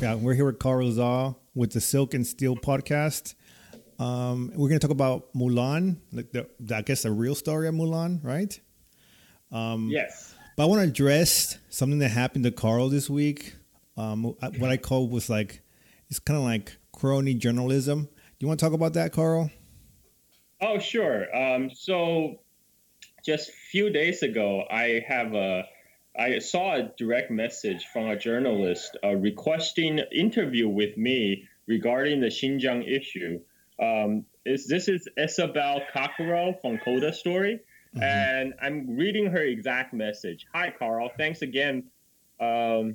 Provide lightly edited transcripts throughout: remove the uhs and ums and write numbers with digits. Yeah, we're here with Carl Zaw with the Silk and Steel podcast. We're going to talk about Mulan, like the real story of Mulan, right? Yes. But I want to address something that happened to Carl this week. What I call was it's kind of like crony journalism. You want to talk about that, Carl? Oh, sure. So just a few days ago, I saw a direct message from a journalist requesting interview with me regarding the Xinjiang issue. This is Isabel Kakaro from CODA Story, mm-hmm. and I'm reading her exact message. Hi, Carl. Thanks again. Here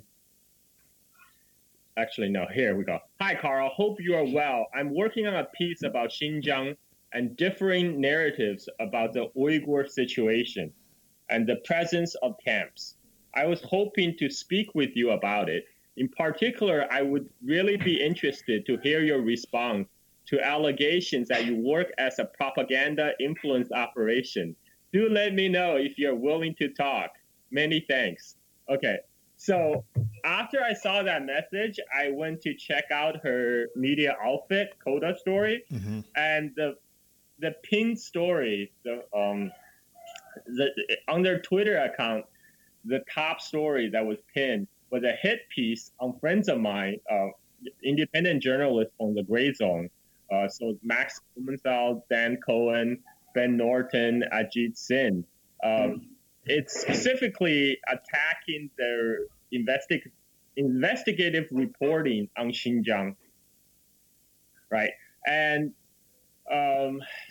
we go. Hi, Carl. Hope you are well. I'm working on a piece about Xinjiang and differing narratives about the Uyghur situation and the presence of camps. I was hoping to speak with you about it. In particular, I would really be interested to hear your response to allegations that you work as a propaganda influence operation. Do let me know if you're willing to talk. Many thanks. Okay, so after I saw that message, I went to check out her media outfit, CODA Story, mm-hmm. and the pinned story, on their Twitter account, the top story that was pinned was a hit piece on friends of mine, independent journalists from the Grey Zone. So Max Blumenthal, Dan Cohen, Ben Norton, Ajit Singh. It's specifically attacking their investigative reporting on Xinjiang, right? And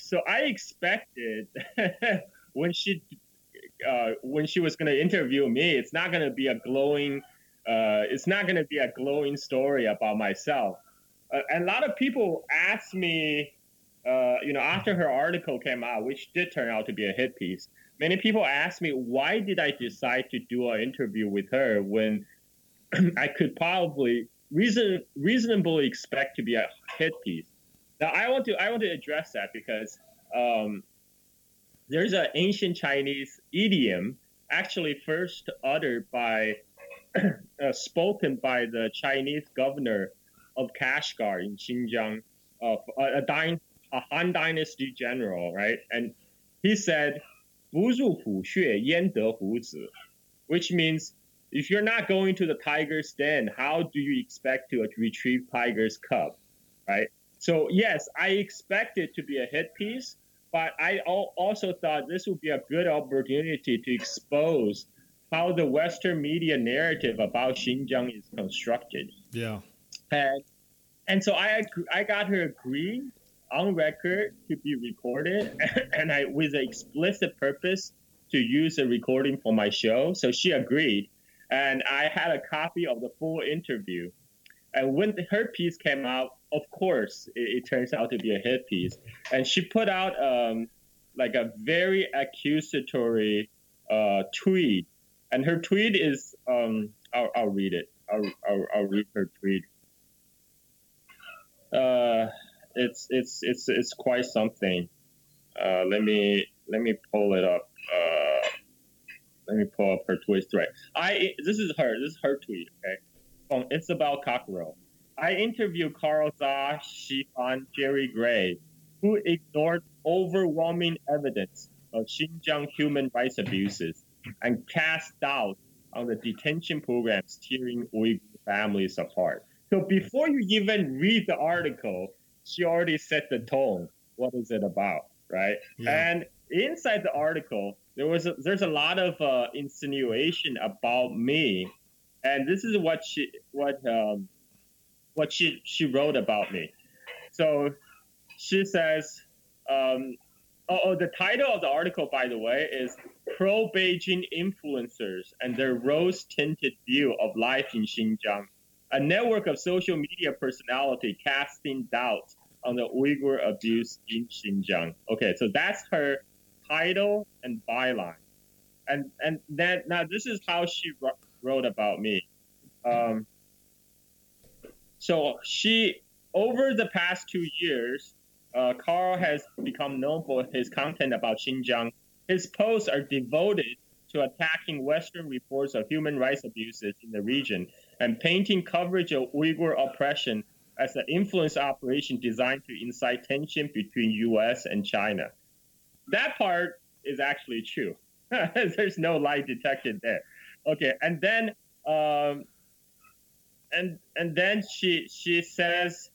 so I expected when she was going to interview me, it's not going to be a glowing story about myself. And a lot of people asked me, after her article came out, which did turn out to be a hit piece, many people asked me, why did I decide to do an interview with her when I could probably reasonably expect to be a hit piece? Now, I want to address that because there's an ancient Chinese idiom, actually first uttered by, spoken by the Chinese governor of Kashgar in Xinjiang, a Han Dynasty general, right? And he said, 不入虎穴焉得虎子, which means if you're not going to the tiger's den, how do you expect to retrieve tiger's cub, right? So yes, I expect it to be a hit piece, but I also thought this would be a good opportunity to expose how the Western media narrative about Xinjiang is constructed. Yeah. And so I got her agreed on record to be recorded, and I with an explicit purpose to use a recording for my show. So she agreed, and I had a copy of the full interview. And when her piece came out, of course, it turns out to be a hit piece. And she put out a very accusatory tweet, and her tweet is I'll read it. I'll read her tweet. It's quite something. Let me pull it up. Let me pull up her tweet thread. This is her tweet. Okay, from Isabel Kakaro. I interviewed Carl Zaw, Shifan, Jerry Gray, who ignored overwhelming evidence of Xinjiang human rights abuses and cast doubt on the detention programs tearing Uyghur families apart. So before you even read the article, she already set the tone. What is it about, right? Yeah. And inside the article, there's a lot of insinuation about me, and this is what she wrote about me. So she says, the title of the article, by the way, is "Pro-Beijing Influencers and Their Rose-Tinted View of Life in Xinjiang." A network of social media personality casting doubt on the Uyghur abuse in Xinjiang. Okay, so that's her title and byline, and then now this is how she wrote about me. So she over the past 2 years, Carl has become known for his content about Xinjiang. His posts are devoted to attacking Western reports of human rights abuses in the region and painting coverage of Uyghur oppression as an influence operation designed to incite tension between U.S. and China. That part is actually true. There's no lie detected there. Okay, and then and then she says,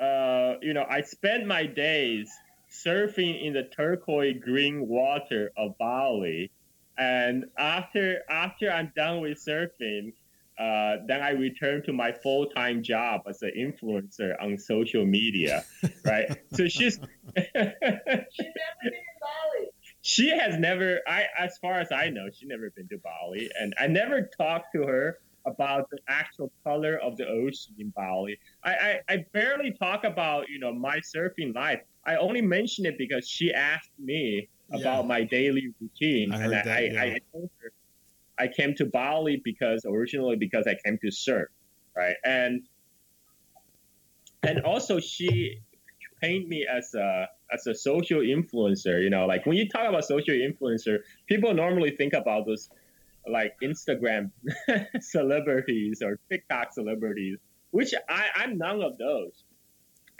I spent my days surfing in the turquoise green water of Bali, and after I'm done with surfing, then I return to my full-time job as an influencer on social media, right? So she's never been to Bali. She has never, as far as I know, she's never been to Bali. And I never talked to her about the actual color of the ocean in Bali. I barely talk about, my surfing life. I only mention it because she asked me about my daily routine. I told her. I came to Bali originally because I came to surf, right? And also she painted me as a social influencer, like when you talk about social influencer, people normally think about those like Instagram celebrities or TikTok celebrities, which I'm none of those.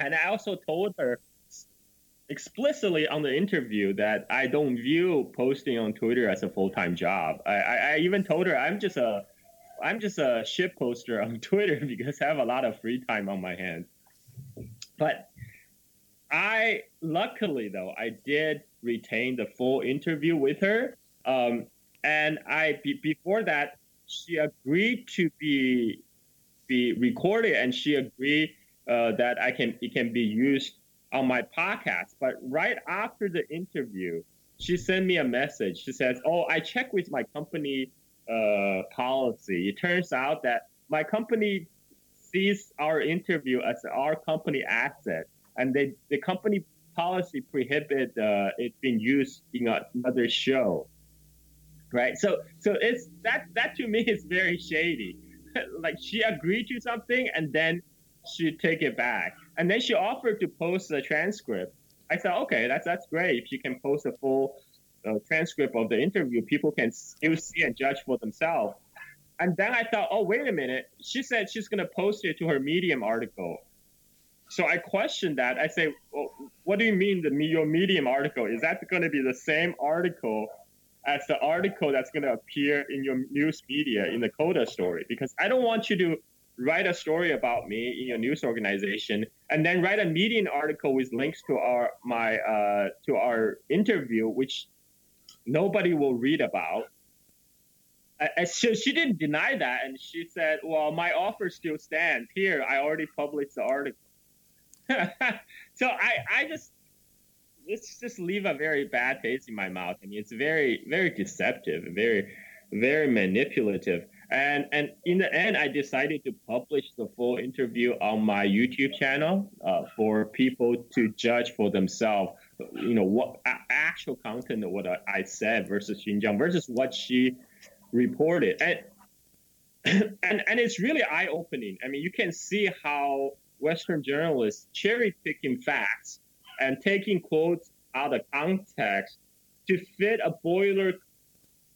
And I also told her explicitly on the interview that I don't view posting on Twitter as a full-time job. I even told her I'm just a shit poster on Twitter because I have a lot of free time on my hands. But I did retain the full interview with her. Before that, she agreed to be recorded, and she agreed that it can be used on my podcast. But right after the interview, she sent me a message. She says, I checked with my company policy. It turns out that my company sees our interview as our company asset, and the company policy prohibits it being used in another show. Right? So it's that to me is very shady. Like she agreed to something and then she take it back. And then she offered to post the transcript. I said, okay, that's great. If you can post a full transcript of the interview, people can still see and judge for themselves. And then I thought, wait a minute. She said she's going to post it to her Medium article. So I questioned that. I say, well, what do you mean your Medium article? Is that going to be the same article as the article that's going to appear in your news media in the CODA story? Because I don't want you to write a story about me in your news organization, and then write a Medium article with links to our interview, which nobody will read about. So she didn't deny that, and she said, "Well, my offer still stands. Here, I already published the article." So I just leave a very bad taste in my mouth. I mean, it's very, very deceptive, very, very manipulative. And in the end, I decided to publish the full interview on my YouTube channel for people to judge for themselves, what actual content of what I said versus Xinjiang versus what she reported. And it's really eye-opening. I mean, you can see how Western journalists cherry-picking facts and taking quotes out of context to fit a boiler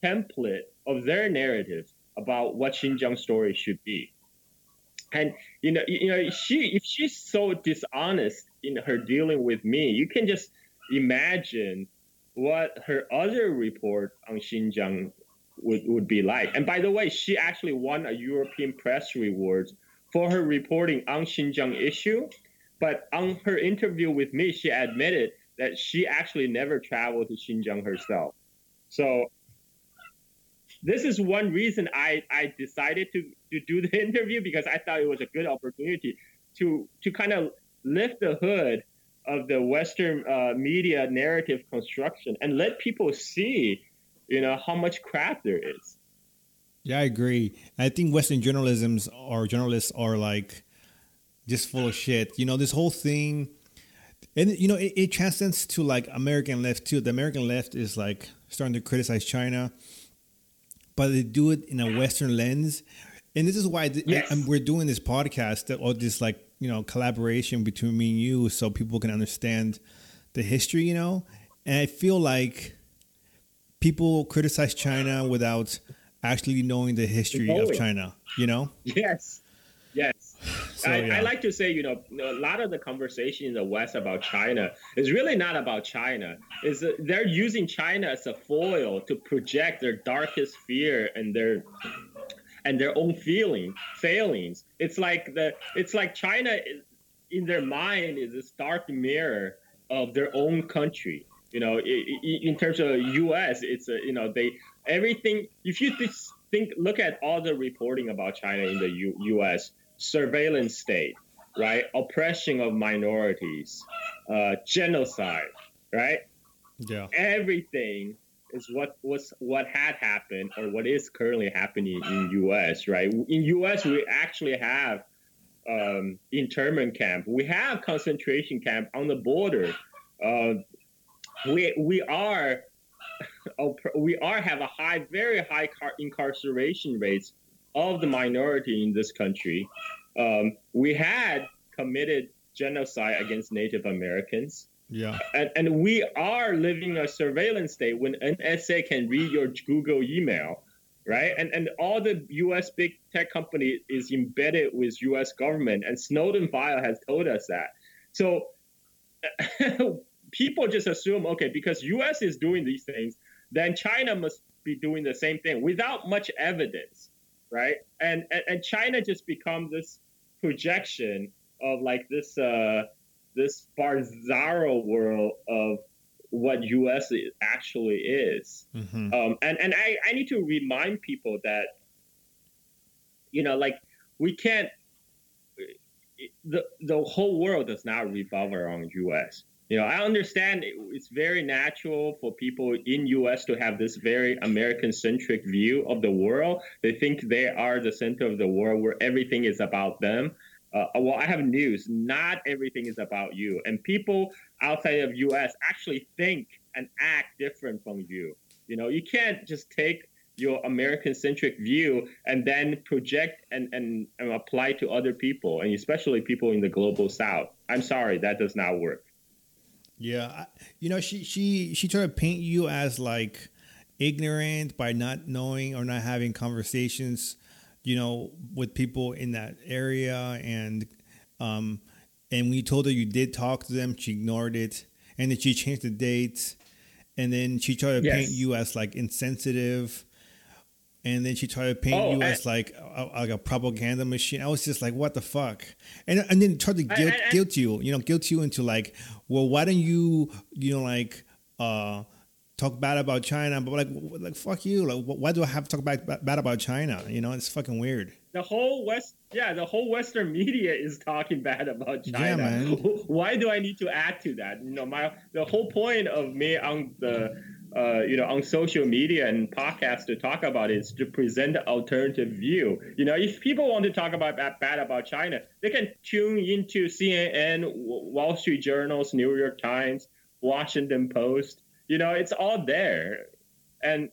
template of their narratives about what Xinjiang story should be. And if she's so dishonest in her dealing with me, you can just imagine what her other report on Xinjiang would be like. And by the way, she actually won a European press reward for her reporting on Xinjiang issue, but on her interview with me, she admitted that she actually never traveled to Xinjiang herself. So this is one reason I decided to do the interview, because I thought it was a good opportunity to kind of lift the hood of the Western media narrative construction and let people see, how much crap there is. Yeah, I agree. I think Western journalists are like just full of shit. This whole thing, and it transcends to like American left too. The American left is like starting to criticize China, but they do it in a Western lens. And this is why we're doing this podcast or this like, collaboration between me and you, so people can understand the history, And I feel like people criticize China without actually knowing the history of China, you know? Yes. So, I like to say, you know, a lot of the conversation in the West about China is really not about China. It's, they're using China as a foil to project their darkest fear and their own failings. It's like China in their mind is this dark mirror of their own country. You know, in terms of U.S., it's you know, they everything. If you look at all the reporting about China in the U.S. surveillance state, right? Oppression of minorities, genocide, right? Yeah, everything is what had happened or what is currently happening in U.S. Right? In U.S., we actually have internment camp. We have concentration camp on the border. We have a very high incarceration rates of the minority in this country. We had committed genocide against Native Americans. Yeah, and we are living a surveillance state when NSA can read your Google email, right? And all the U.S. big tech company is embedded with U.S. government, and Snowden file has told us that. So. People just assume, okay, because U.S. is doing these things, then China must be doing the same thing without much evidence, right? And China just becomes this projection of like this this bizarro world of what U.S. actually is. Mm-hmm. And I need to remind people that, you know, like we can't – the whole world does not revolve around U.S., You know, I understand it's very natural for people in U.S. to have this very American-centric view of the world. They think they are the center of the world where everything is about them. Well, I have news. Not everything is about you. And people outside of U.S. actually think and act different from you. You know, you can't just take your American-centric view and then project and apply to other people, and especially people in the global South. I'm sorry, that does not work. Yeah, you know, she tried to paint you as like ignorant by not knowing or not having conversations, you know, with people in that area. And when you told her you did talk to them, she ignored it, and then she changed the date, and then she tried to paint you as like insensitive, and then she tried to paint you as like a propaganda machine. I was just like, what the fuck? And then tried to guilt you into like, well, why don't you know, like talk bad about China? But like fuck you. Like, why do I have to talk bad about China? You know, it's fucking weird. The whole Western media is talking bad about China. Yeah, man. Why do I need to add to that? You know, the whole point of me on the you know, on social media and podcasts to talk about it is to present an alternative view. You know, if people want to talk about bad about China, they can tune into CNN, Wall Street Journals, New York Times, Washington Post. You know, it's all there, and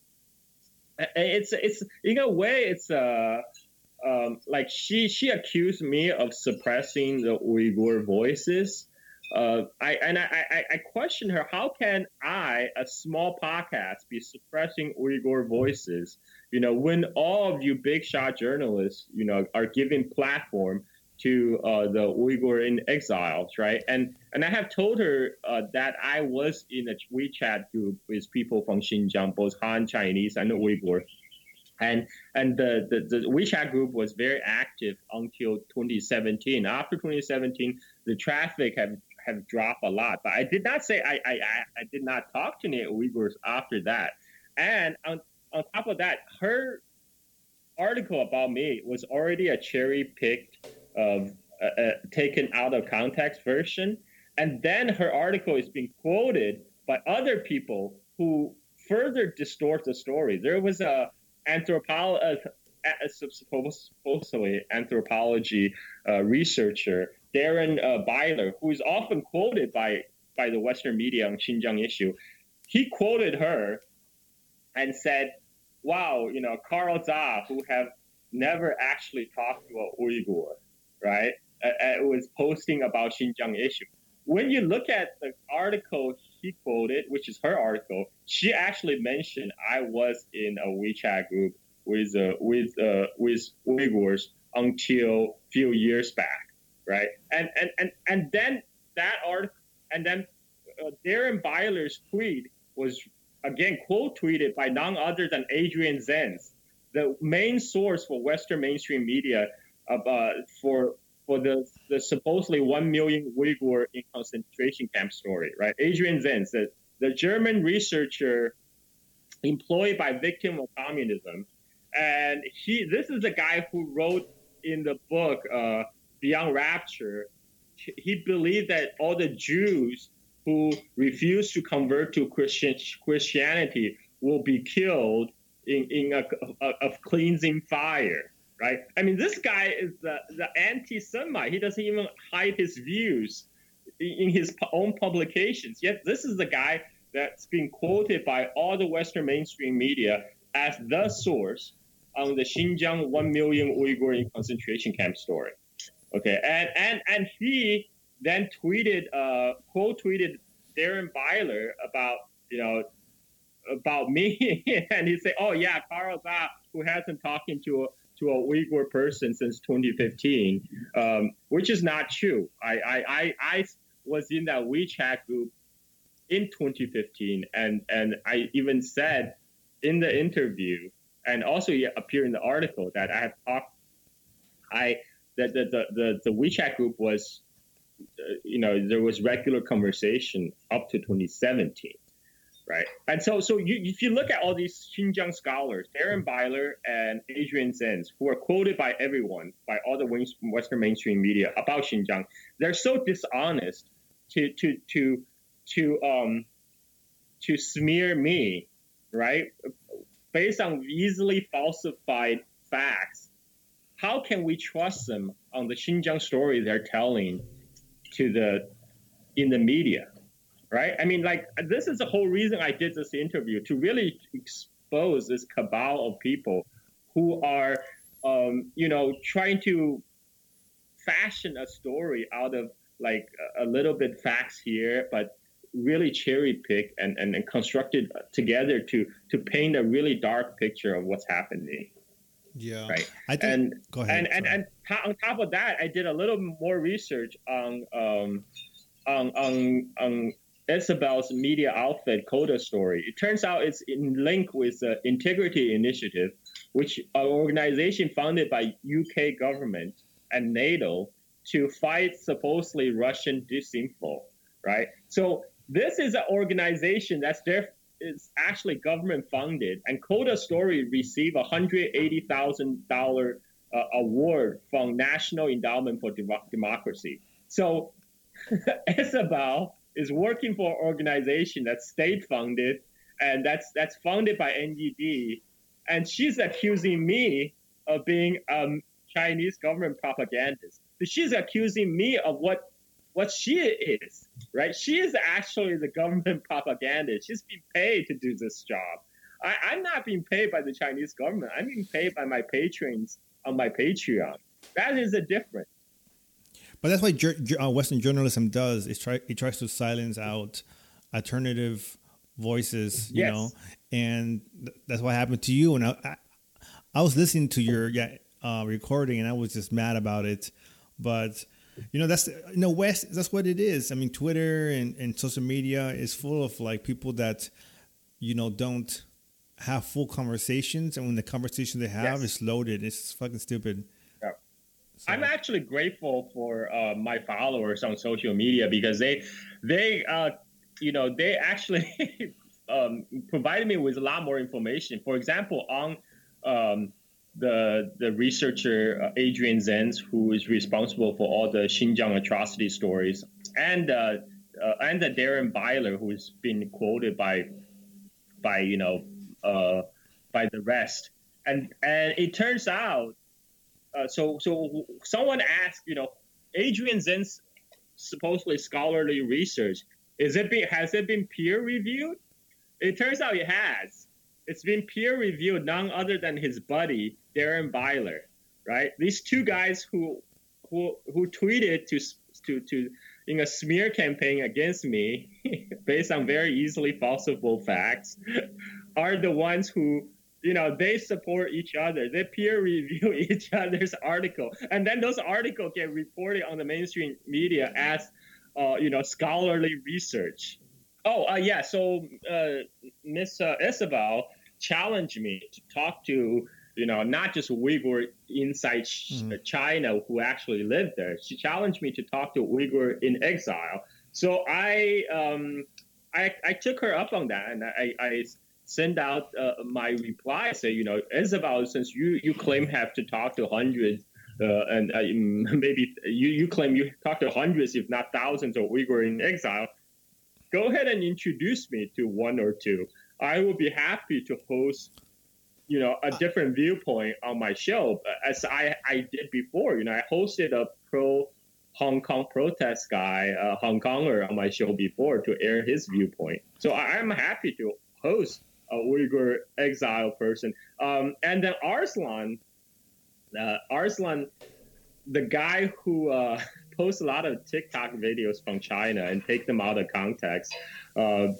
it's in a way it's like she accused me of suppressing the Uyghur voices. I question her. How can I, a small podcast, be suppressing Uyghur voices? You know, when all of you big shot journalists, you know, are giving platform to the Uyghur in exiles, right? And I have told her that I was in a WeChat group with people from Xinjiang, both Han Chinese and Uyghur, and the WeChat group was very active until 2017. After 2017, the traffic have dropped a lot, but I did not say I did not talk to Native Uyghurs after that. And on top of that, her article about me was already a cherry-picked, taken out of context version, and then her article is being quoted by other people who further distort the story. There was a supposedly anthropology researcher, Darren Byler, who is often quoted by the Western media on Xinjiang issue. He quoted her and said, wow, you know, Carl Zaw, who have never actually talked to an Uyghur, right, was posting about Xinjiang issue. When you look at the article he quoted, which is her article, she actually mentioned I was in a WeChat group with Uyghurs until few years back, right? And then that article, and then Darren Byler's tweet was again quote tweeted by none other than Adrian Zenz, the main source for Western mainstream media about for the supposedly 1 million Uyghur in concentration camp story, right? Adrian Zenz, the German researcher employed by victim of communism, and this is the guy who wrote in the book Beyond Rapture. He believed that all the Jews who refused to convert to Christianity will be killed in a cleansing fire, right? I mean, this guy is the anti-Semite. He doesn't even hide his views in his own publications. Yet this is the guy that's been quoted by all the Western mainstream media as the source on the Xinjiang 1 million Uyghur in concentration camp story. Okay, and he then tweeted, quote tweeted Darren Byler about me, and he said, "Oh yeah, Carl Zaw, who hasn't talking to a Uyghur person since 2015," which is not true. I was in that WeChat group in 2015, and I even said in the interview, and also appear in the article, that I have talked. The WeChat group was, there was regular conversation up to 2017, right? And so if you look at all these Xinjiang scholars, Darren Byler and Adrian Zenz, who are quoted by everyone, by all the Western mainstream media about Xinjiang, they're so dishonest to smear me, right? Based on easily falsified facts. How can we trust them on the Xinjiang story they're telling in the media, right? I mean, this is the whole reason I did this interview, to really expose this cabal of people who are, trying to fashion a story out of a little bit facts here, but really cherry pick and construct it together to paint a really dark picture of what's happening. Yeah, right. I think, go ahead. And on top of that, I did a little more research on Isabel's media outfit, CODA Story. It turns out it's in link with the Integrity Initiative, which an organization founded by UK government and NATO to fight supposedly Russian disinfo. Right. So this is an organization that's there. It's actually government funded, and CODA Story received $180,000 award from National Endowment for Democracy. So Isabel is working for an organization that's state funded, and that's funded by NED, and she's accusing me of being Chinese government propagandist. But she's accusing me of what she is, right? She is actually the government propagandist. She's been paid to do this job. I'm not being paid by the Chinese government. I'm being paid by my patrons on my Patreon. That is a difference. But that's what Western journalism does. It tries to silence out alternative voices, you know, and that's what happened to you. And I was listening to your recording, and I was just mad about it. But... that's what it is. I mean, Twitter and social media is full of people that, don't have full conversations. And when the conversation they have is loaded, it's fucking stupid. Yeah. So. I'm actually grateful for my followers on social media, because they actually provided me with a lot more information. For example, on, the researcher Adrian Zenz, who is responsible for all the Xinjiang atrocity stories, and the Darren Byler, who's been quoted by the rest, and it turns out so someone asked, Adrian Zenz supposedly scholarly research, has it been peer reviewed? It turns out it has. It's been peer reviewed, none other than his buddy Darren Byler, right? These two guys who tweeted to in a smear campaign against me, based on very easily falsifiable facts, are the ones who you know, they support each other. They peer review each other's article. And then those articles get reported on the mainstream media as, you know, scholarly research. So Ms. Isabel challenged me to talk to, you know, not just Uyghur inside China who actually lived there. She challenged me to talk to Uyghur in exile. So I took her up on that, and I sent out my reply. I said, you know, Isabel, since you claim have to talk to hundreds, maybe you claim you talk to hundreds, if not thousands, of Uyghur in exile, go ahead and introduce me to one or two. I will be happy to host, you know, a different viewpoint on my show, as I did before. You know, I hosted a pro-Hong Kong protest guy, a Hong Konger, on my show before to air his viewpoint. So I'm happy to host a Uyghur exile person. And then Arslan, the guy who posts a lot of TikTok videos from China and take them out of context,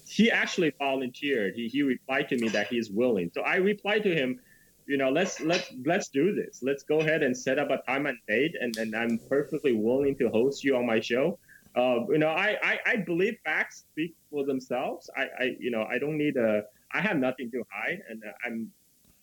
he actually volunteered. He replied to me that he's willing. So I replied to him, you know, let's do this. Let's go ahead and set up a time and date, and I'm perfectly willing to host you on my show. You know, I believe facts speak for themselves. I don't need I have nothing to hide, and I'm,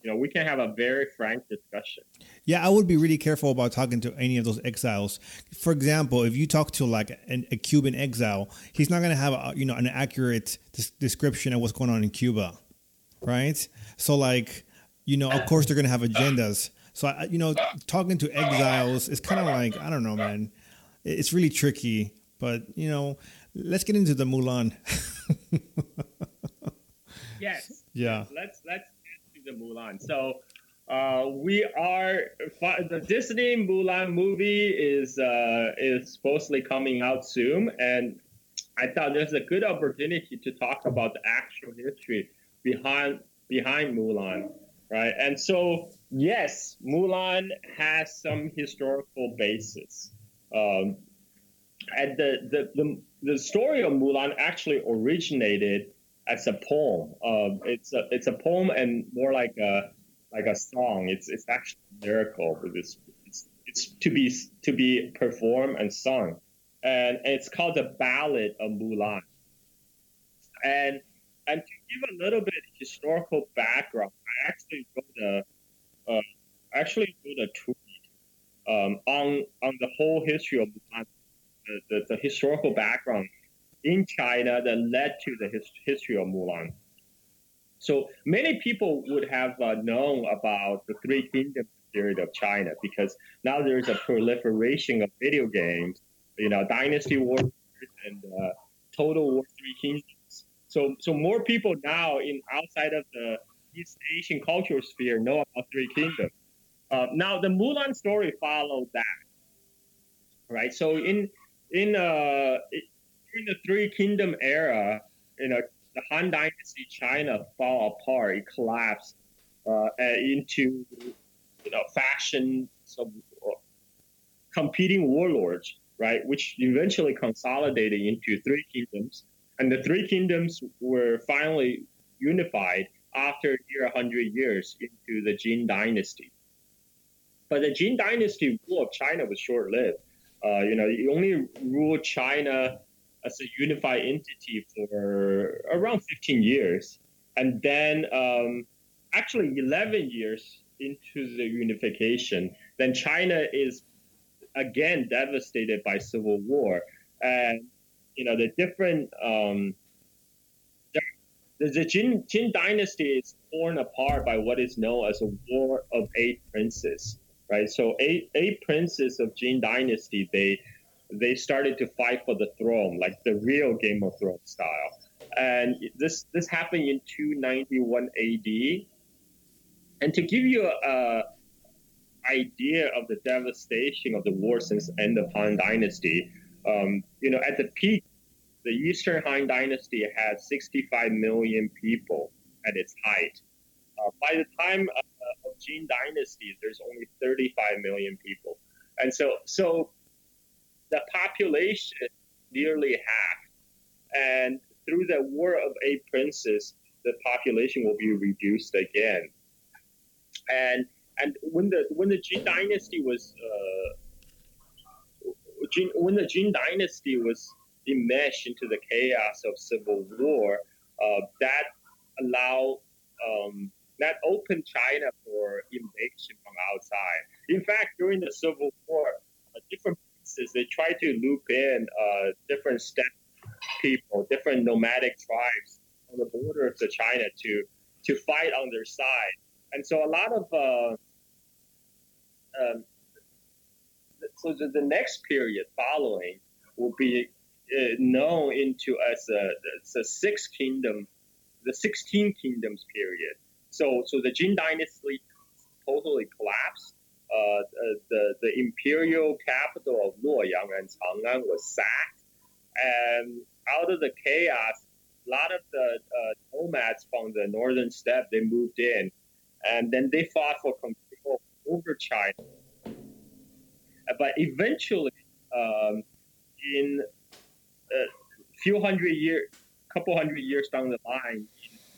you know, we can have a very frank discussion. Yeah, I would be really careful about talking to any of those exiles. For example, if you talk to like a Cuban exile, he's not going to have an accurate description of what's going on in Cuba, right? So like, you know, of course they're going to have agendas. So talking to exiles is kind of like, I don't know, man. It's really tricky. But you know, let's get into the Mulan. Yes. Yeah. Let's the Mulan. So the Disney Mulan movie is supposedly coming out soon, and I thought there's a good opportunity to talk about the actual history behind Mulan, right? And so yes, Mulan has some historical basis. And the story of Mulan actually originated as a poem. It's a poem and more like a song. It's actually a miracle, but it's to be performed and sung, and it's called the Ballad of Mulan. And to give a little bit of historical background, I actually wrote a tweet on the whole history of Mulan, the historical background in China that led to the history of Mulan. So many people would have known about the Three Kingdoms period of China, because now there is a proliferation of video games, you know, Dynasty Warriors and Total War Three Kingdoms. So more people now outside of the East Asian cultural sphere know about Three Kingdoms. Now the Mulan story followed that, right? So during the Three Kingdom era, you know, the Han Dynasty China fell apart. It collapsed into, you know, factions of competing warlords, right? Which eventually consolidated into Three Kingdoms, and the Three Kingdoms were finally unified after near 100 years into the Jin Dynasty. But the Jin Dynasty rule of China was short-lived. You know, it only ruled China as a unified entity for around 15 years. And then actually 11 years into the unification, then China is again devastated by civil war. And, you know, the different, the Jin dynasty is torn apart by what is known as a war of 8 princes, right? So eight princes of Jin dynasty, they started to fight for the throne, like the real Game of Thrones style. And this happened in 291 AD. And to give you an idea of the devastation of the war since the end of Han Dynasty, you know, at the peak, the Eastern Han Dynasty had 65 million people at its height. By the time of Jin Dynasty, there's only 35 million people. And so the population nearly halved, and through the War of 8 Princes, the population will be reduced again. And when the Jin Dynasty was enmeshed into the chaos of civil war, that allowed that opened China for invasion from outside. In fact, during the Civil War, different places they tried to loop in different steppe people, different nomadic tribes on the borders of China to fight on their side. And so a lot of the next period following will be known as the Six Kingdom, the 16 Kingdoms period. So the Jin Dynasty totally collapsed. The imperial capital of Luoyang and Chang'an was sacked, and out of the chaos, a lot of the nomads from the northern steppe, they moved in, and then they fought for control over China. But eventually, in a couple hundred years down the line,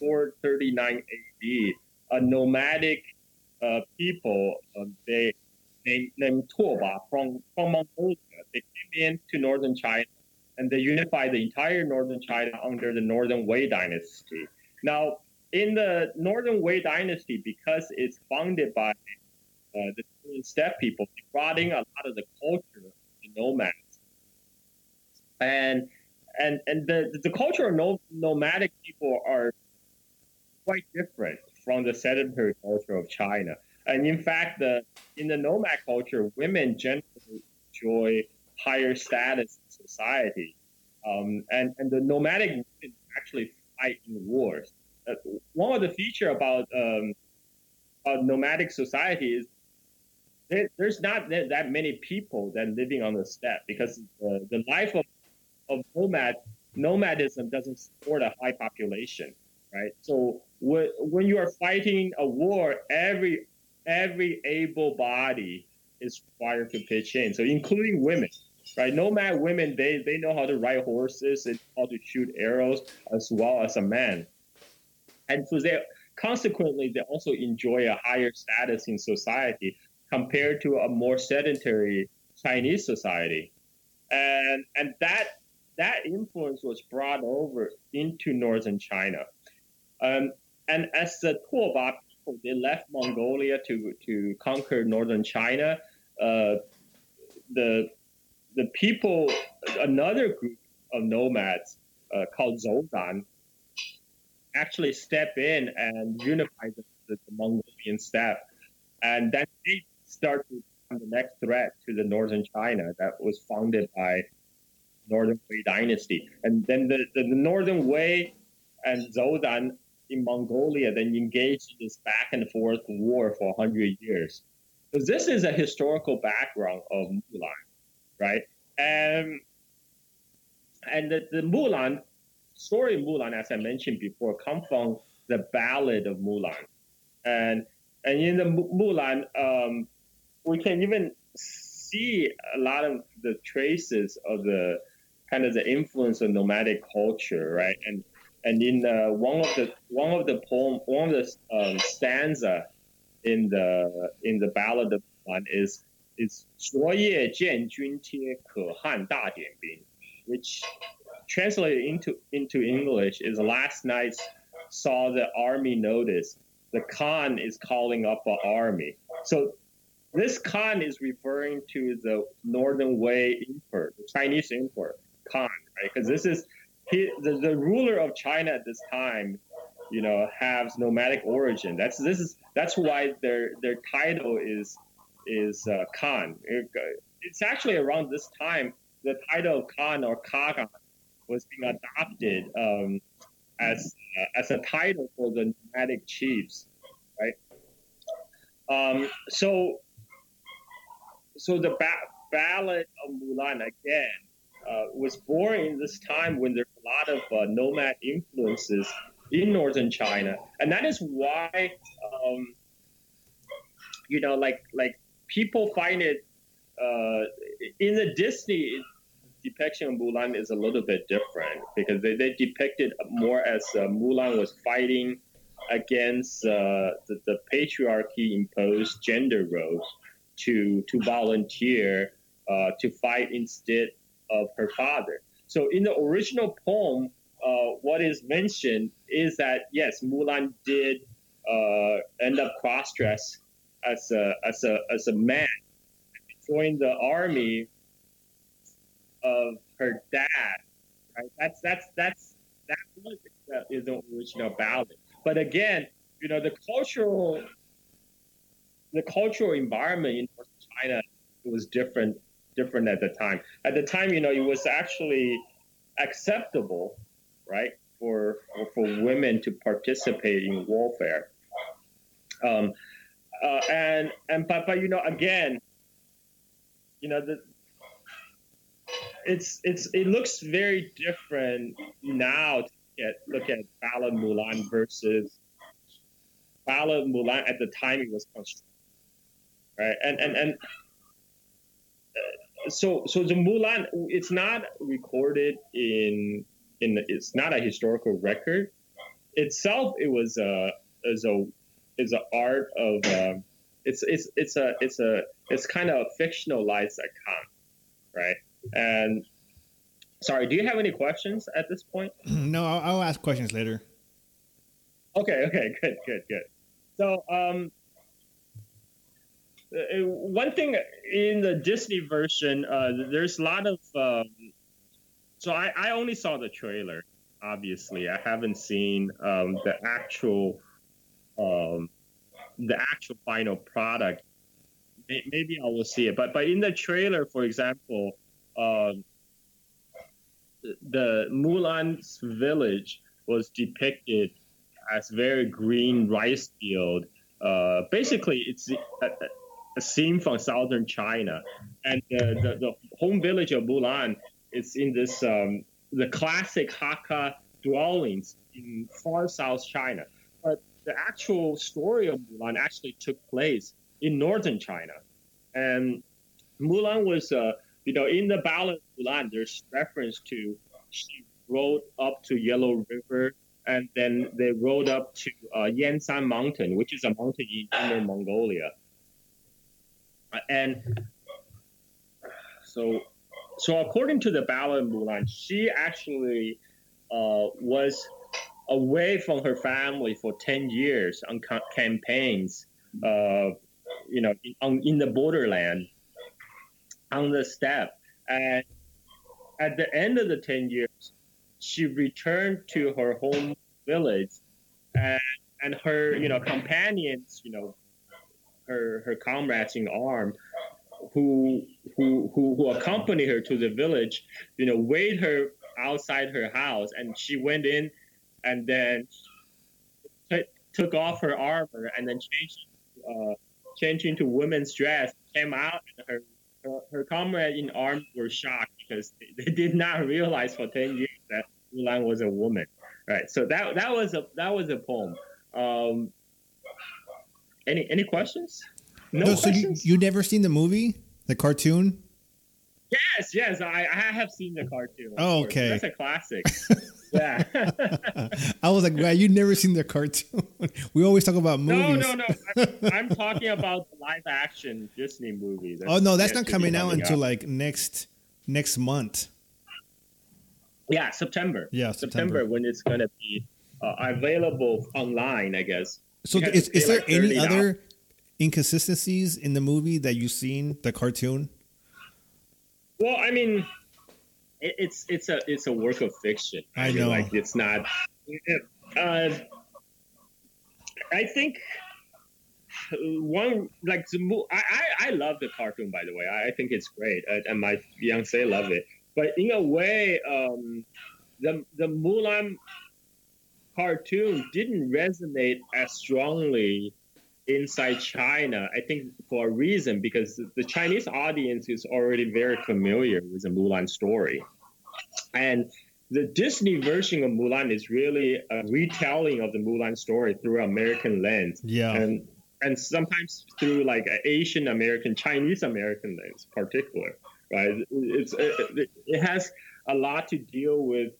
in 439 AD, a nomadic people, they named Tuoba from Mongolia, they came into northern China, and they unified the entire northern China under the Northern Wei Dynasty. Now, in the Northern Wei Dynasty, because it's founded by the steppe people, they brought in a lot of the culture of the nomads, and the culture of nomadic people are quite different from the sedentary culture of China. And in fact, in the nomad culture, women generally enjoy higher status in society. And the nomadic women actually fight in wars. One of the features about nomadic society is there's not that many people that living on the steppe, because the life of nomadism doesn't support a high population, right? So when you are fighting a war, every able body is required to pitch in, so including women, right? Nomad women, they know how to ride horses and how to shoot arrows as well as a man. And so consequently, they also enjoy a higher status in society compared to a more sedentary Chinese society. And that influence was brought over into northern China. And as the Tuoba people, they left Mongolia to conquer northern China. The people, another group of nomads called Zodan, actually step in and unify the Mongolian steppe, and then they start to become the next threat to the northern China that was founded by Northern Wei Dynasty. And then the Northern Wei and Zodan in Mongolia then engaged in this back and forth war for 100 years. So this is a historical background of Mulan, right? And the Mulan story, as I mentioned before, comes from the Ballad of Mulan, and in the Mulan, we can even see a lot of the traces of the kind of the influence of nomadic culture, right? And in one of the stanza in the Ballad of Mulan is 昨夜见军帖可汗大点兵, which translated into English is last night saw the army notice. The Khan is calling up an army. So this Khan is referring to the Northern Wei emperor, the Chinese emperor Khan, right? Because this is the ruler of China at this time, you know, has nomadic origin. That's why their title is Khan. It's actually around this time the title of Khan or Kaga was being adopted as a title for the nomadic chiefs, right? So the Ballad of Mulan again was born in this time when there's a lot of nomad influences in northern China, and that is why like people find it in the Disney. Depiction of Mulan is a little bit different because they depicted more as Mulan was fighting against the patriarchy imposed gender roles to volunteer to fight instead of her father. So in the original poem, what is mentioned is that, yes, Mulan did end up cross-dressed as a man, joined the army of her dad. Right? That is the original ballad. But again, you know, the cultural environment in North China was different at the time. At the time, you know, it was actually acceptable, right, for women to participate in warfare. But you know, again, you know, it looks very different now to look at Ballad Mulan versus Ballad Mulan at the time it was constructed, right? So the Mulan, it's not recorded it's not a historical record itself. It was is an art of it's kind of a fictionalized icon, right? And sorry, do you have any questions at this point? No, I'll ask questions later. Okay, good. So one thing in the Disney version, there's a lot of. So I only saw the trailer. Obviously, I haven't seen the actual final product. Maybe I will see it, but in the trailer, for example, the Mulan's village was depicted as very green rice field. Basically, it's a scene from southern China, and the home village of Mulan is in this the classic Hakka dwellings in far south China. But the actual story of Mulan actually took place in northern China, and Mulan was you know, in the ballad Mulan, there's reference to she rode up to Yellow River, and then they rode up to Yansan Mountain, which is a mountain in Inner Mongolia. And so according to the ballad Mulan, she actually was away from her family for 10 years on campaigns, you know, in the borderland, on the steppe. And at the end of the 10 years, she returned to her home village, and her, you know, companions, you know, her comrades in arm, who accompanied her to the village, you know, waited her outside her house, and she went in, and then took off her armor, and then changed into women's dress, came out, and her comrade in arms were shocked because they did not realize for 10 years that Mulan was a woman, right? So that was a poem. Any questions? No questions? So you never seen the movie, the cartoon? Yes, I have seen the cartoon. Oh, okay, that's a classic. Yeah. I was like, wow, you've never seen the cartoon. We always talk about movies. No. I'm talking about the live action Disney movie. Oh, no, that's not coming out until like next month. Yeah, September. Yeah, September when it's going to be available online, I guess. So is there like any other inconsistencies in the movie that you've seen, the cartoon? Well, I mean, it's a work of fiction. I know, like it's not. I think one like I love the cartoon. By the way, I think it's great, and my fiance loved it. But in a way, the Mulan cartoon didn't resonate as strongly inside China, I think for a reason, because the Chinese audience is already very familiar with the Mulan story. And the Disney version of Mulan is really a retelling of the Mulan story through American lens. Yeah. And sometimes through like an Asian American, Chinese American lens, particular, right? It has a lot to deal with,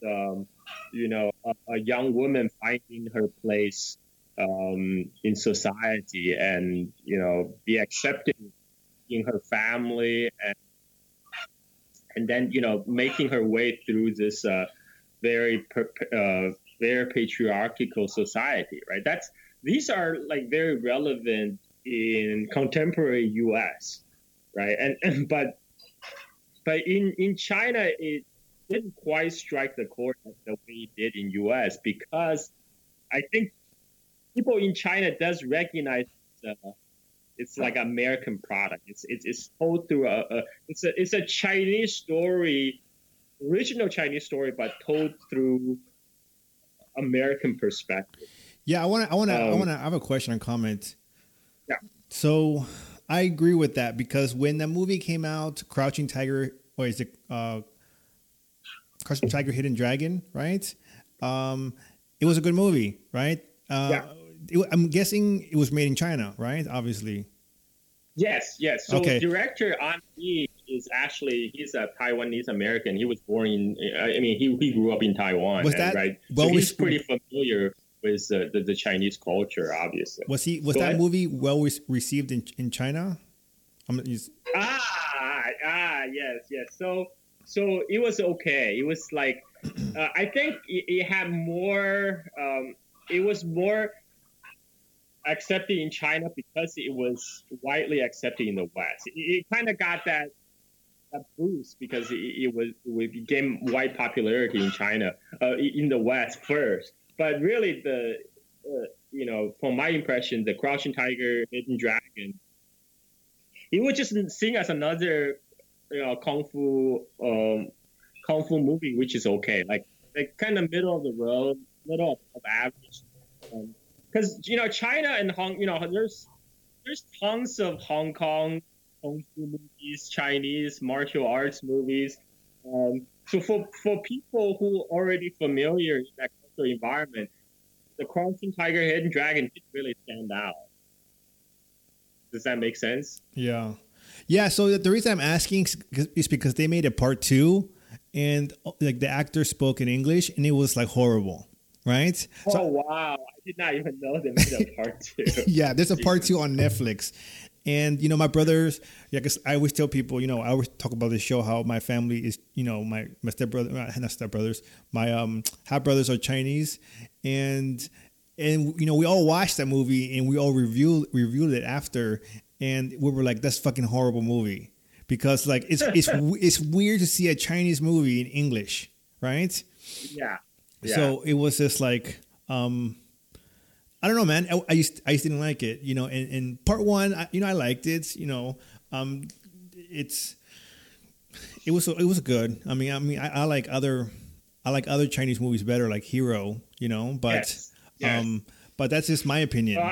you know, a young woman finding her place in society, and, you know, be accepted in her family, and then, you know, making her way through this very patriarchal society, right? These are like very relevant in contemporary U.S., right? But in China, it didn't quite strike the chord the way it did in U.S. because I think people in China does recognize it's like American product. It's told through a Chinese story, original Chinese story, but told through American perspective. Yeah, I have a question and comment. Yeah. So I agree with that because when the movie came out, Crouching Tiger, Hidden Dragon, right? It was a good movie, right? I'm guessing it was made in China, right? Obviously. Yes. So okay. Director An Yi is actually, he's a Taiwanese American. He was born in, he grew up in Taiwan, right? So he's pretty familiar with the Chinese culture, obviously. Movie well received in China? Yes. So it was okay. It was like, I think it had more, it was more accepted in China because it was widely accepted in the West. It kind of got that boost because it became wide popularity in China, in the West first. But really, from my impression, the Crouching Tiger, Hidden Dragon, it was just seen as another, kung fu movie, which is okay, like kind of middle of the road, middle of average. Because China and Hong, there's tons of Hong Kong kung fu movies, Chinese martial arts movies. So for people who are already familiar in that cultural environment, the Crouching Tiger, Hidden Dragon didn't really stand out. Does that make sense? Yeah, yeah. So the reason I'm asking is because they made a part two, and like the actor spoke in English, and it was like horrible. Right? Oh, wow. I did not even know they made a part two. Yeah, there's a part two on Netflix. And, my brothers, because I always tell people, I always talk about this show, how my family is, my half-brothers are Chinese. And we all watched that movie and we all reviewed it after. And we were like, that's a fucking horrible movie. Because, like, it's weird to see a Chinese movie in English, right? Yeah. Yeah. So it was just like, I don't know, man. I just didn't like it, and part one, I liked it, it was good. I like other Chinese movies better, like Hero, but, yes. But that's just my opinion.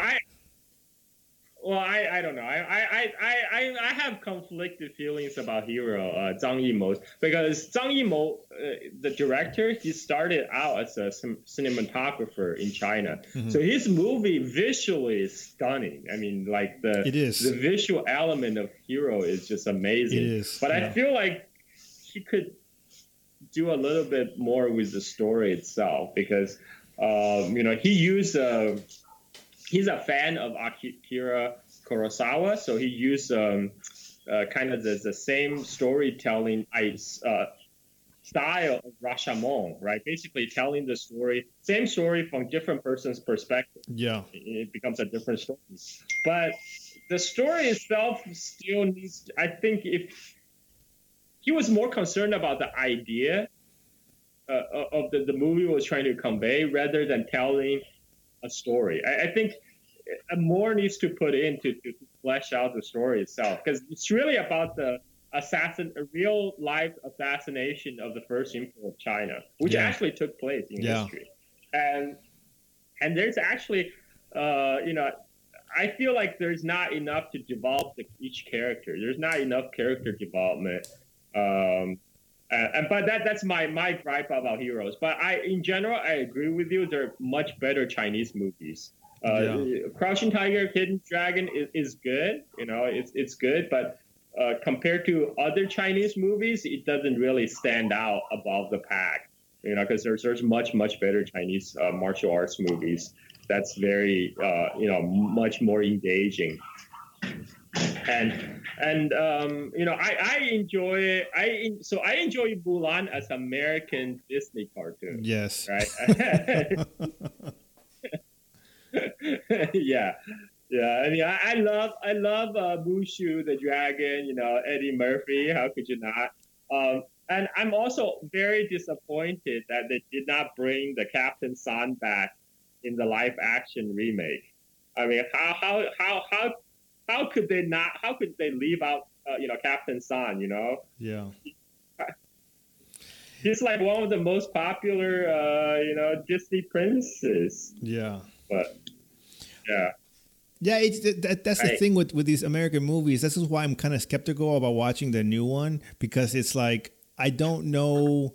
I don't know. I have conflicted feelings about Hero, Zhang Yimou, because Zhang Yimou, the director, he started out as a cinematographer in China. Mm-hmm. So his movie visually is stunning. I mean, like the visual element of Hero is just amazing. It is, but yeah. I feel like he could do a little bit more with the story itself because, he used he's a fan of Akira Kurosawa, so he used kind of the same storytelling style of Rashomon, right? Basically telling the story, same story from different person's perspective. Yeah. It becomes a different story. But the story itself still needs, I think if he was more concerned about the idea of the movie was trying to convey rather than telling a story. I think more needs to put in to flesh out the story itself because it's really about a real life assassination of the first emperor of China, which actually took place in history. And there's actually, I feel like there's not enough to develop each character. There's not enough character development. But that's my gripe about Heroes. But in general, I agree with you. They're much better Chinese movies. Crouching Tiger, Hidden Dragon is good. It's good. But compared to other Chinese movies, it doesn't really stand out above the pack. Because there's much better Chinese martial arts movies that's very, much more engaging. I enjoy Mulan as American Disney cartoon. Yes. Right. Yeah. Yeah. I mean, I love Mushu the dragon, Eddie Murphy. How could you not? And I'm also very disappointed that they did not bring the Captain San back in the live action remake. I mean, how could they not? How could they leave out, Captain San? Yeah. He's like one of the most popular, Disney princes. Yeah. But yeah. Yeah, that's the thing with these American movies. This is why I'm kind of skeptical about watching the new one, because it's like I don't know.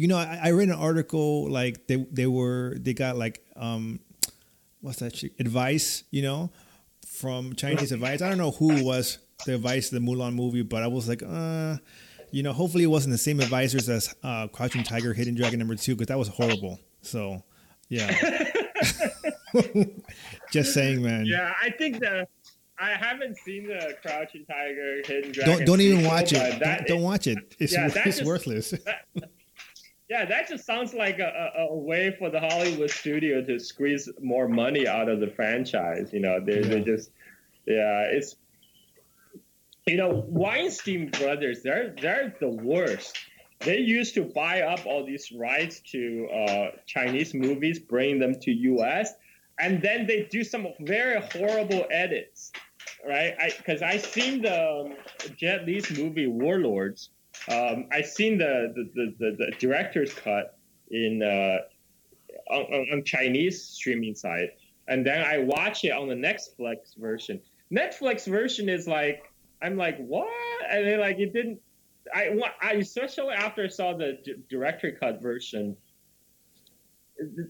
I read an article like they got like what's that shit? Advice, from Chinese advice. I don't know who was the advice of the Mulan movie, but I was like, hopefully it wasn't the same advisors as Crouching Tiger, Hidden Dragon #2, because that was horrible. So, yeah. Just saying, man. Yeah, I think I haven't seen the Crouching Tiger, Hidden Dragon. Don't even watch it. Don't watch it. It's worthless. That just sounds like a way for the Hollywood studio to squeeze more money out of the franchise. It's Weinstein brothers. They're the worst. They used to buy up all these rights to Chinese movies, bring them to U.S., and then they do some very horrible edits, right? Because I've seen the Jet Li's movie Warlords. I've seen the director's cut on Chinese streaming side, and then I watch it on the Netflix version. Netflix version is like, I'm like, what? And then like it didn't. I especially after I saw the director cut version,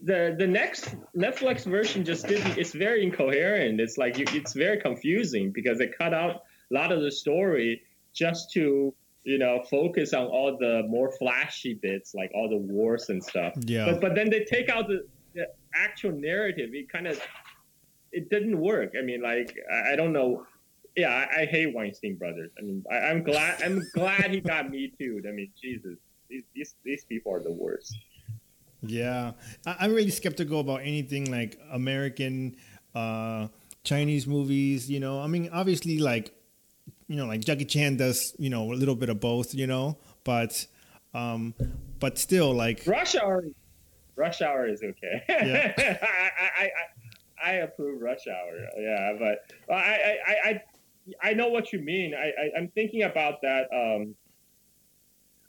the next Netflix version just didn't. It's very incoherent. It's like it's very confusing because they cut out a lot of the story just to focus on all the more flashy bits, like all the wars and stuff. Yeah. But then they take out the actual narrative. It didn't work. I mean, like I don't know. Yeah, I hate Weinstein brothers. I mean, I'm glad he got Me Too'd. I mean, Jesus, these people are the worst. Yeah, I'm really skeptical about anything like American, Chinese movies. I mean, obviously, like Jackie Chan does, a little bit of both. But still, like Rush Hour is okay. Yeah. I approve Rush Hour. Yeah, but I know what you mean. I'm thinking about that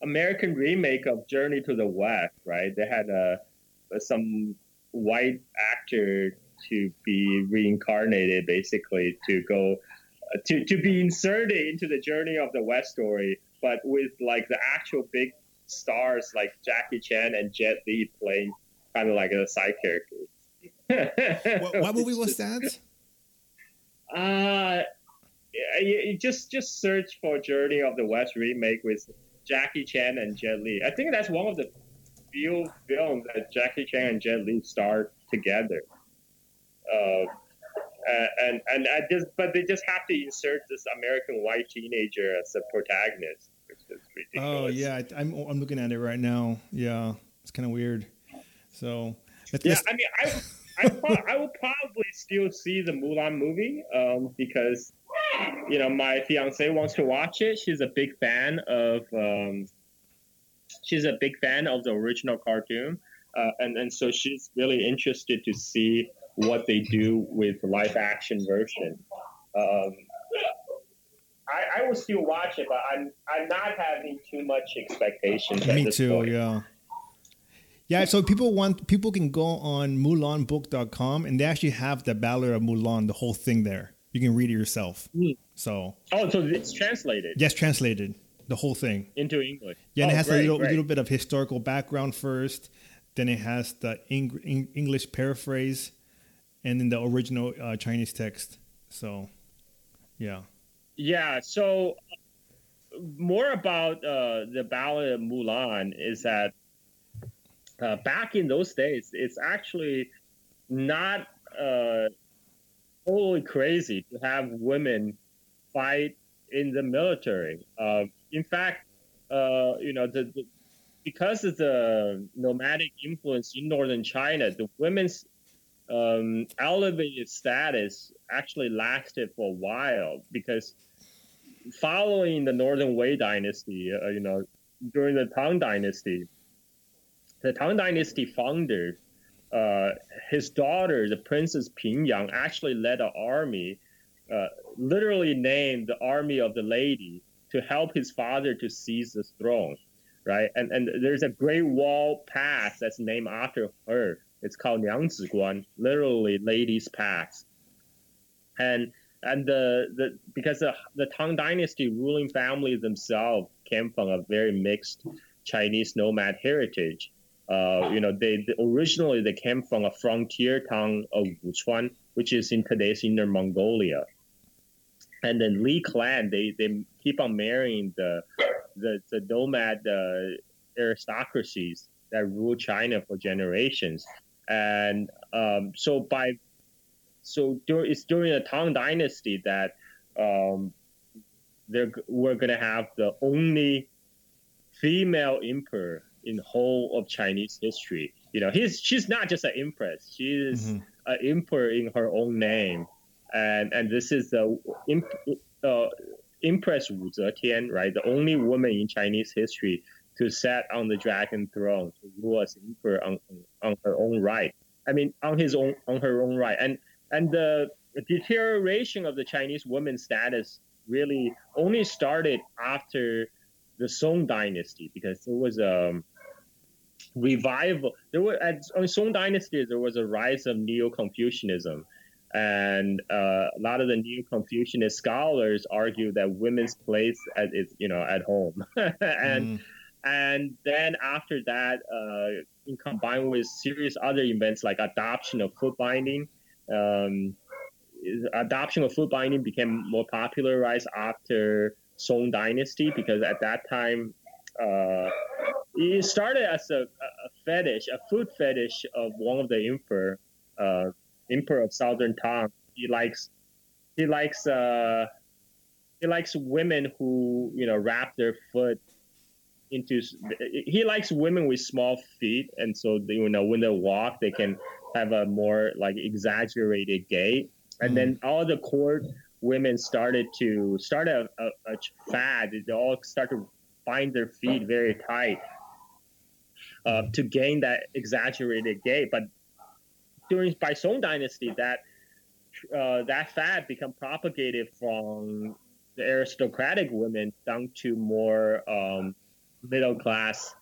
American remake of Journey to the West, right? They had some white actor to be reincarnated, basically, to go to be inserted into the Journey of the West story, but with like the actual big stars like Jackie Chan and Jet Li playing kind of like a side character. What movie was that? You just search for Journey of the West remake with Jackie Chan and Jet Li. I think that's one of the few films that Jackie Chan and Jet Li starred together. But they just have to insert this American white teenager as the protagonist, which is ridiculous. Oh yeah, I'm looking at it right now. Yeah, it's kind of weird. So. Yeah, I mean, I will probably still see the Mulan movie because, my fiance wants to watch it. She's a big fan of the original cartoon, and so she's really interested to see what they do with the live action version. I will still watch it, but I'm not having too much expectations. Me too. Point. Yeah. Yeah, so people can go on MulanBook.com and they actually have the Ballad of Mulan, the whole thing there. You can read it yourself. So so it's translated. Yes, translated the whole thing into English. Yeah, and it has a little bit of historical background first, then it has the English paraphrase, and then the original Chinese text. So, yeah. Yeah. So, more about the Ballad of Mulan is that. Back in those days, it's actually not totally crazy to have women fight in the military. In fact, because of the nomadic influence in northern China, the women's elevated status actually lasted for a while, because following the Northern Wei Dynasty, during the Tang Dynasty, founder, his daughter, the Princess Pingyang, actually led an army, literally named the Army of the Lady, to help his father to seize the throne, right? And there's a Great Wall Pass that's named after her. It's called Niangziguan, literally Lady's Pass. And because the Tang Dynasty ruling family themselves came from a very mixed Chinese nomad heritage. They originally came from a frontier town of Wuchuan, which is in today's Inner Mongolia. And then Li clan, they keep on marrying the nomad aristocracies that ruled China for generations. And it's during the Tang Dynasty that we're going to have the only female emperor in the whole of Chinese history. She's not just an empress; she is an emperor in her own name. And this is the Empress Wu Zetian, right? The only woman in Chinese history to sit on the dragon throne, to rule as emperor on her own right. I mean, on her own right. And the deterioration of the Chinese women's status really only started after the Song Dynasty, because there was a revival. On Song Dynasty, there was a rise of Neo-Confucianism. And a lot of the Neo-Confucianist scholars argue that women's place at home, and then after that, combined with serious other events like adoption of foot binding became more popularized after Song Dynasty, because at that time, it started as a foot fetish of one of the emperor. Emperor of Southern Tang, he likes women who wrap their foot into. He likes women with small feet, and so they, when they walk, they can have a more exaggerated gait. And then all the court women started a fad. They all start to bind their feet very tight to gain that exaggerated gait, but. By Song Dynasty, that fad become propagated from the aristocratic women down to more middle class.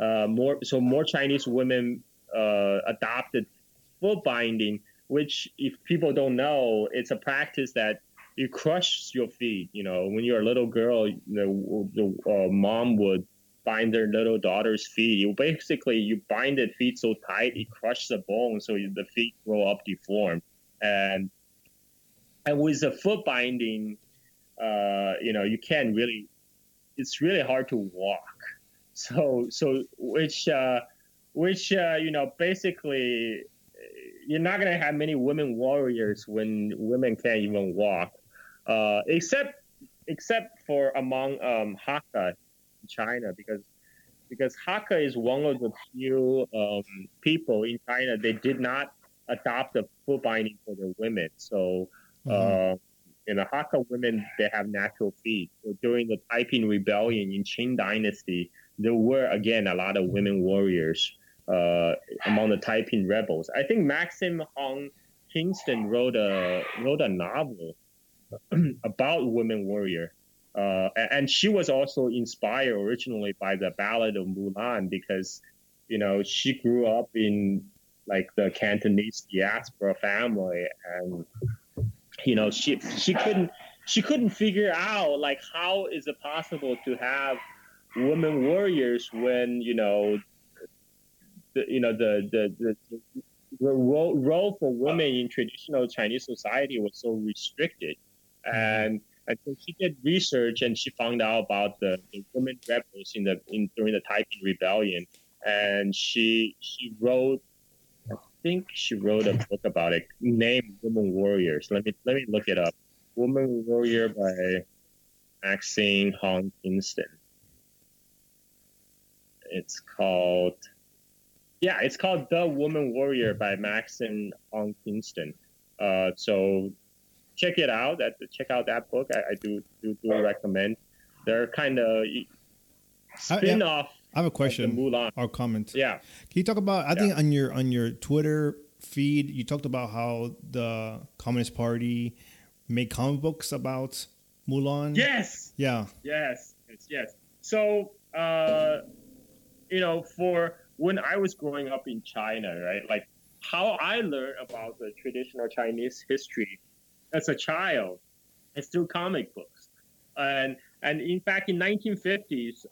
More Chinese women adopted foot binding, which, if people don't know, it's a practice that you crush your feet. When you're a little girl, the mom would bind their little daughter's feet. You bind the feet so tight, it crushes the bone, so the feet grow up deformed. And with the foot binding, you can't really. It's really hard to walk. So basically, you're not gonna have many women warriors when women can't even walk, except for among Hakka. China, because Hakka is one of the few people in China they did not adopt the foot binding for their women. So, Hakka women, they have natural feet. So during the Taiping Rebellion in Qing Dynasty, there were again a lot of women warriors among the Taiping rebels. I think Maxine Hong Kingston wrote a novel about women warrior. And she was also inspired originally by the Ballad of Mulan, because, she grew up in the Cantonese diaspora family, and she couldn't figure out how is it possible to have women warriors when the role for women in traditional Chinese society was so restricted, And so she did research, and she found out about the women rebels during the Taiping Rebellion, and she wrote think she wrote a book about it named Women Warriors. Let me look it up. Woman Warrior by Maxine Hong Kingston. It's called The Woman Warrior by Maxine Hong Kingston. So check it out. Check out that book. I do recommend. They're kind of spin-off. I have a question or comment. Yeah. Can you talk about, I think on your Twitter feed, you talked about how the Communist Party made comic books about Mulan. Yes. Yeah. Yes. So, for when I was growing up in China, right? Like how I learned about the traditional Chinese history as a child is through comic books. And in fact, in 1950s,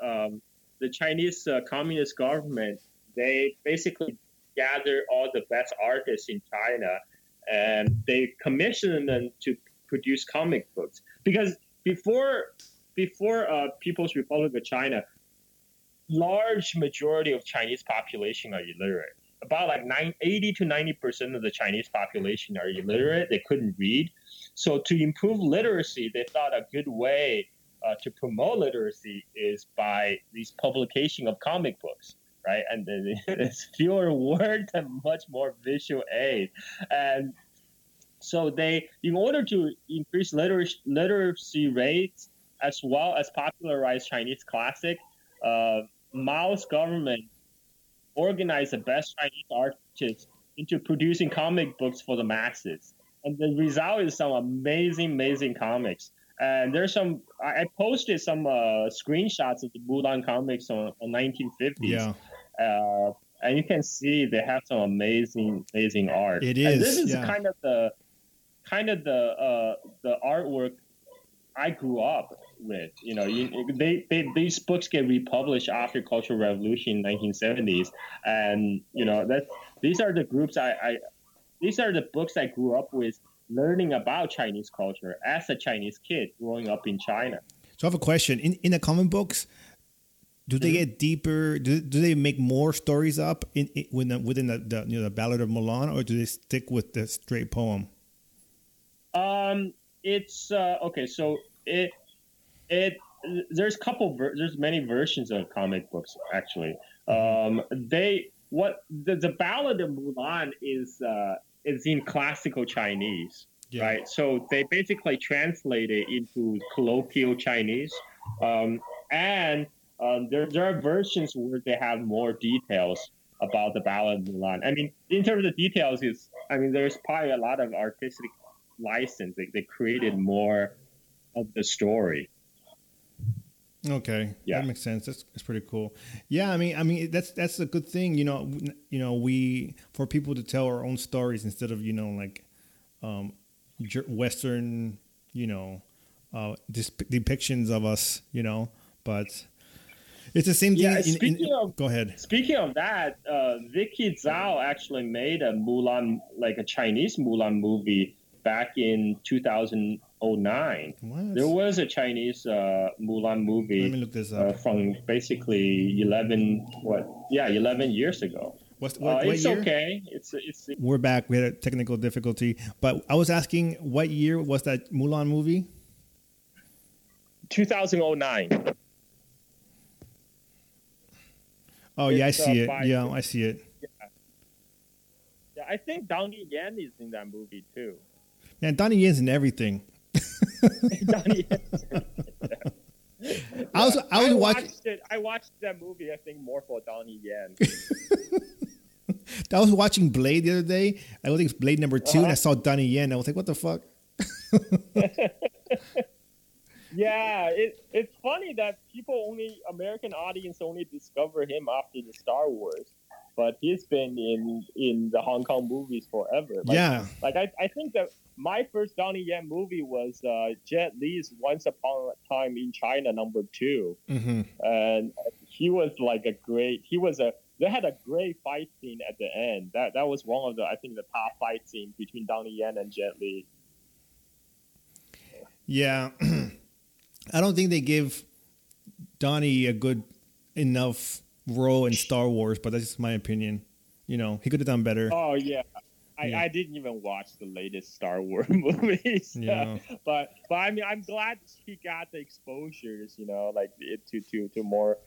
the Chinese Communist government, they basically gathered all the best artists in China and they commissioned them to produce comic books. Because before People's Republic of China, large majority of Chinese population are illiterate. About 80 to 90% of the Chinese population are illiterate. They couldn't read. So to improve literacy, they thought a good way to promote literacy is by these publication of comic books, right? And there's fewer words and much more visual aid. And so in order to increase literacy rates as well as popularize Chinese classic, Mao's government organized the best Chinese artists into producing comic books for the masses. And the result is some amazing, amazing comics. And there's some. I posted some screenshots of the Mulan comics on 1950s. Yeah. And you can see they have some amazing, amazing art. It is. And this is kind of the the artwork I grew up with. These books get republished after Cultural Revolution in 1970s, and these are the books I grew up with. Learning about Chinese culture as a Chinese kid growing up in China. So I have a question. In the comic books, do they get deeper? Do they make more stories up within the Ballad of Mulan, or do they stick with the straight poem? It's okay. So there's many versions of comic books actually. The Ballad of Mulan is. It's in classical Chinese, right? So they basically translate it into colloquial Chinese. There are versions where they have more details about the Ballad of Mulan. I mean, in terms of details, there's probably a lot of artistic license. They created more of the story. Okay, that makes sense. That's pretty cool. Yeah, I mean that's a good thing. We for people to tell our own stories instead of Western depictions of us. But it's the same thing. Yeah, go ahead. Speaking of that, Vicky Zhao actually made a Mulan, like a Chinese Mulan movie, back in 2000. 2009. What? There was a Chinese Mulan movie. Let me look this up. From basically 11 years ago. What it's year? Okay. We're back. We had a technical difficulty, but I was asking what year was that Mulan movie? 2009. Oh, it's, yeah, I see it. Yeah, I see it. Yeah, I think Donnie Yen is in that movie too. Man, Donnie Yen's in everything. I watched that movie. I think more for Donnie Yen. I was watching Blade the other day. I think it's Blade number 2, and I saw Donnie Yen. I was like, "What the fuck?" Yeah, it's funny that American audience only discover him after the Star Wars, but he's been in the Hong Kong movies forever. I think that. My first Donnie Yen movie was Jet Li's Once Upon a Time in China #2, and they had a great fight scene at the end. That was one of the top fight scene between Donnie Yen and Jet Li. Yeah, I don't think they give Donnie a good enough role in Star Wars, but that's just my opinion. You know, he could have done better. Oh, yeah. I didn't even watch the latest Star Wars movies. Yeah. But I mean, I'm glad he got the exposures, you know, like to more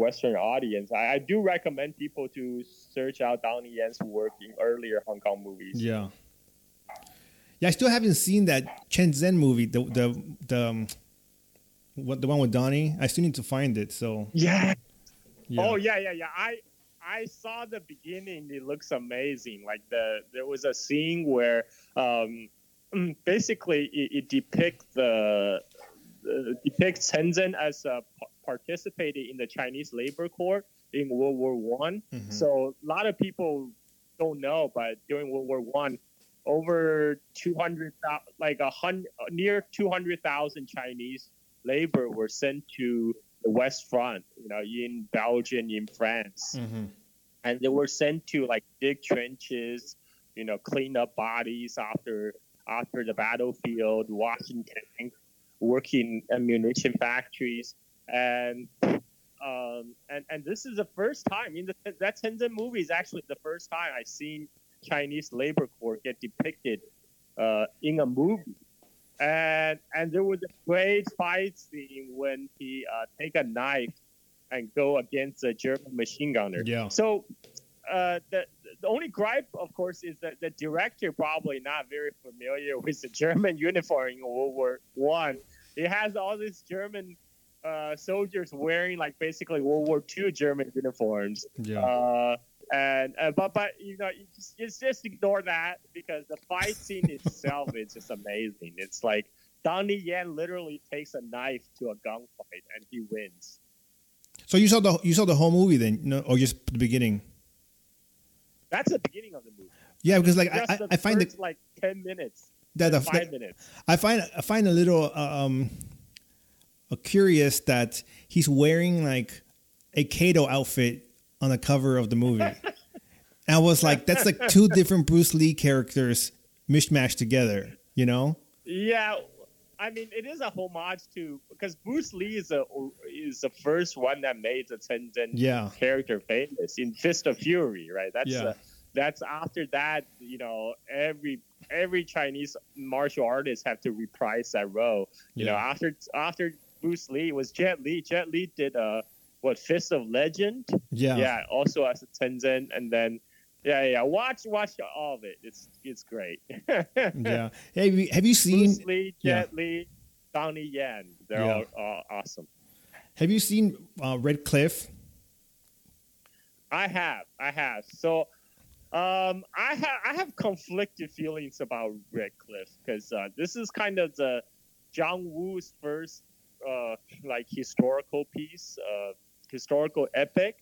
Western audience. I do recommend people to search out Donnie Yen's work in earlier Hong Kong movies. Yeah. Yeah, I still haven't seen that Chen Zhen movie, the one with Donnie. I still need to find it. So yeah. Oh yeah. I saw the beginning. It looks amazing. Like there was a scene where basically it depicts Chen Zhen as participated in the Chinese labor corps in World War One. Mm-hmm. So a lot of people don't know, but during World War One, over 200,000 Chinese labor were sent to the West Front, you know, in Belgium, in France. Mm-hmm. And they were sent to like dig trenches, you know, clean up bodies after the battlefield, washing tanks, working ammunition factories. And this is the first time in that Shenzhen movie is actually the first time I've seen Chinese labor corps get depicted in a movie. And there was a great fight scene when he take a knife and go against a German machine gunner. Yeah. So the only gripe, of course, is that the director probably not very familiar with the German uniform in World War One. It has all these German soldiers wearing like basically World War II German uniforms. Yeah. But you know, just ignore that because the fight scene itself is just amazing. It's like Donnie Yen literally takes a knife to a gunfight and he wins. So you saw the whole movie then, no, or just the beginning? That's the beginning of the movie. Yeah, because like I find it like 10 minutes. That 5 minutes. I find a little curious that he's wearing like a Kato outfit on the cover of the movie. I was like, that's like two different Bruce Lee characters mishmashed together, you know? Yeah. I mean, it is a homage to, because Bruce Lee is the first one that made the Chen Zhen character famous in Fist of Fury, right? That's after that, you know, every Chinese martial artist have to reprise that role. You know, after Bruce Lee, it was Jet Li. Jet Li did Fist of Legend? Yeah. Also as a Chen Zhen, and then, watch all of it. It's great. Yeah. Hey, have you seen Bruce Lee, Jet Li, Donnie Yen? They're all awesome. Have you seen Red Cliff? I have. So, I have conflicted feelings about Red Cliff because this is kind of the Zhang Woo's first historical piece. Historical epic.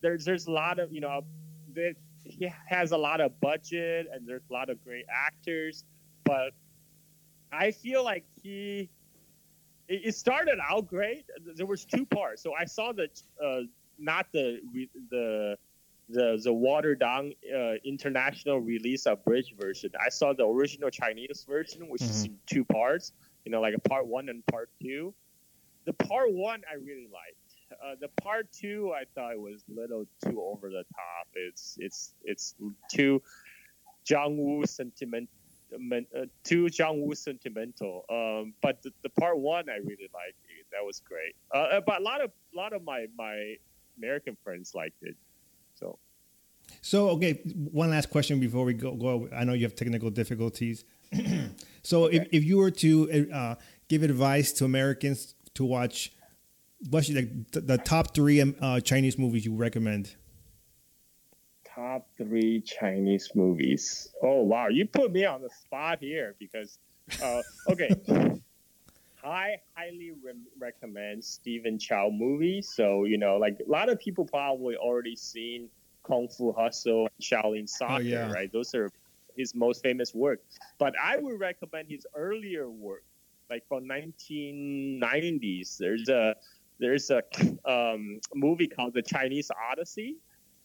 There's a lot of, you know, he has a lot of budget and there's a lot of great actors, but I feel like it started out great. There was two parts, so I saw the not the watered down international release abridged version. I saw the original Chinese version, which is in two parts, you know, like a part one and part two. The part one I really liked. The part two, I thought it was a little too over the top. It's too Zhang Woo sentimental. But the part one, I really liked it. That was great. But a lot of my American friends liked it. So okay, one last question before we go. I know you have technical difficulties. So okay. If you were to give advice to Americans to watch. What's the top three Chinese movies you recommend? Top three Chinese movies. Oh, wow. You put me on the spot here because, okay. I highly recommend Stephen Chow movies. So, you know, like a lot of people probably already seen Kung Fu Hustle, Shaolin Soccer, right? Those are his most famous work. But I would recommend his earlier work, like from 1990s. There's a movie called The Chinese Odyssey.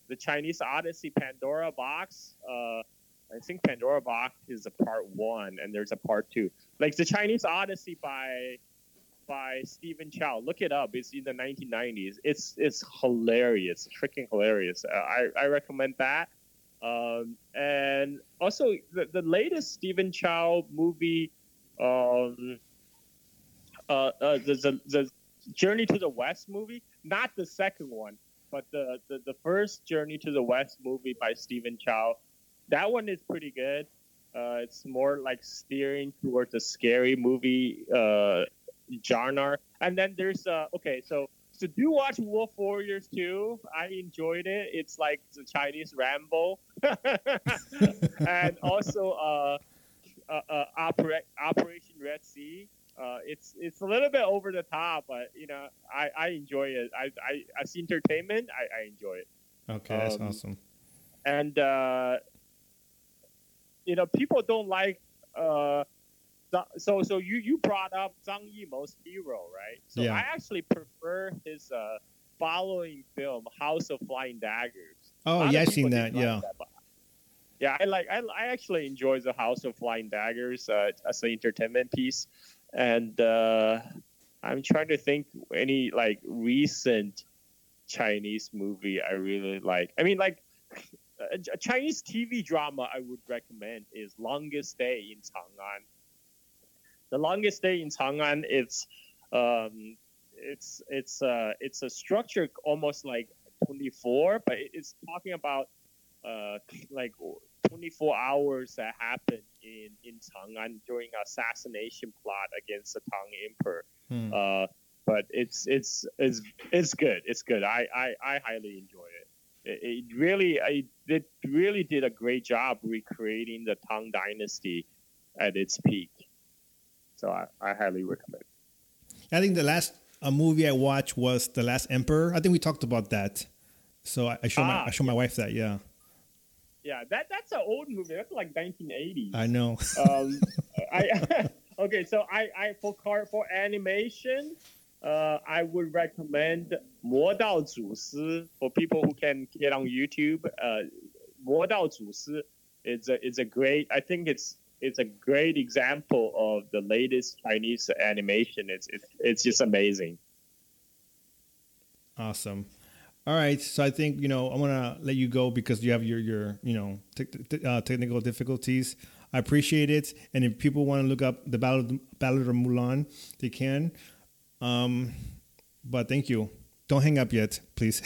The Chinese Odyssey, Pandora Box. I think Pandora Box is a part one, and there's a part two. Like The Chinese Odyssey by by Stephen Chow. Look it up. It's in the 1990s. It's hilarious, freaking hilarious. I recommend that. And also the latest Stephen Chow movie, the Journey to the West movie, not the second one, but the first Journey to the West movie by Stephen Chow. That one is pretty good. It's more like steering towards a scary movie genre. And then there's so do watch Wolf Warriors 2. I enjoyed it. It's like the Chinese Rambo, and also Operation Red Sea. It's a little bit over the top, but I enjoy it. I see entertainment. I enjoy it. Okay, that's awesome. And people don't like so you brought up Zhang Yimou's Hero, right? So yeah. I actually prefer his following film, House of Flying Daggers. Oh, yeah, I've seen that. Yeah. Like that, but yeah, I actually enjoy the House of Flying Daggers as an entertainment piece. And I'm trying to think any like recent Chinese movie I really like. I mean, like a Chinese TV drama I would recommend is Longest Day in Chang'an. The Longest Day in Chang'an, it's a structure almost like 24, but it's talking about like 24 hours that happened in Chang'an during assassination plot against the Tang Emperor. But it's good. It's good. I highly enjoy it. It really did a great job recreating the Tang Dynasty at its peak. So I highly recommend it. I think the last movie I watched was The Last Emperor. I think we talked about that. So I showed my wife that, yeah. Yeah, that's an old movie. That's like 1980s. I know. For animation, I would recommend Mo Dao Zu Si for people who can get on YouTube. Mo Dao Zu Si is a great. I think it's a great example of the latest Chinese animation. It's just amazing. Awesome. All right, so I think I want to let you go because you have your technical difficulties. I appreciate it, and if people want to look up the Ballad of Mulan, they can. But thank you. Don't hang up yet, please.